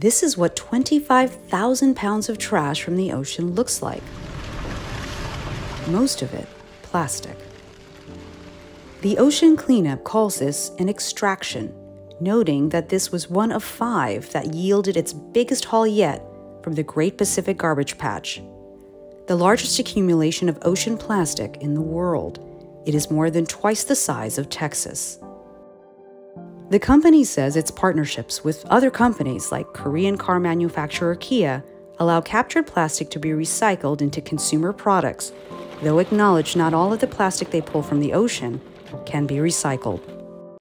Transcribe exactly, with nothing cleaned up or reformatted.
This is what twenty-five thousand pounds of trash from the ocean looks like. Most of it plastic. The Ocean Cleanup calls this an extraction, noting that this was one of five that yielded its biggest haul yet from the Great Pacific Garbage Patch, the largest accumulation of ocean plastic in the world. It is more than twice the size of Texas. The company says its partnerships with other companies like Korean car manufacturer Kia allow captured plastic to be recycled into consumer products, though acknowledge not all of the plastic they pull from the ocean can be recycled.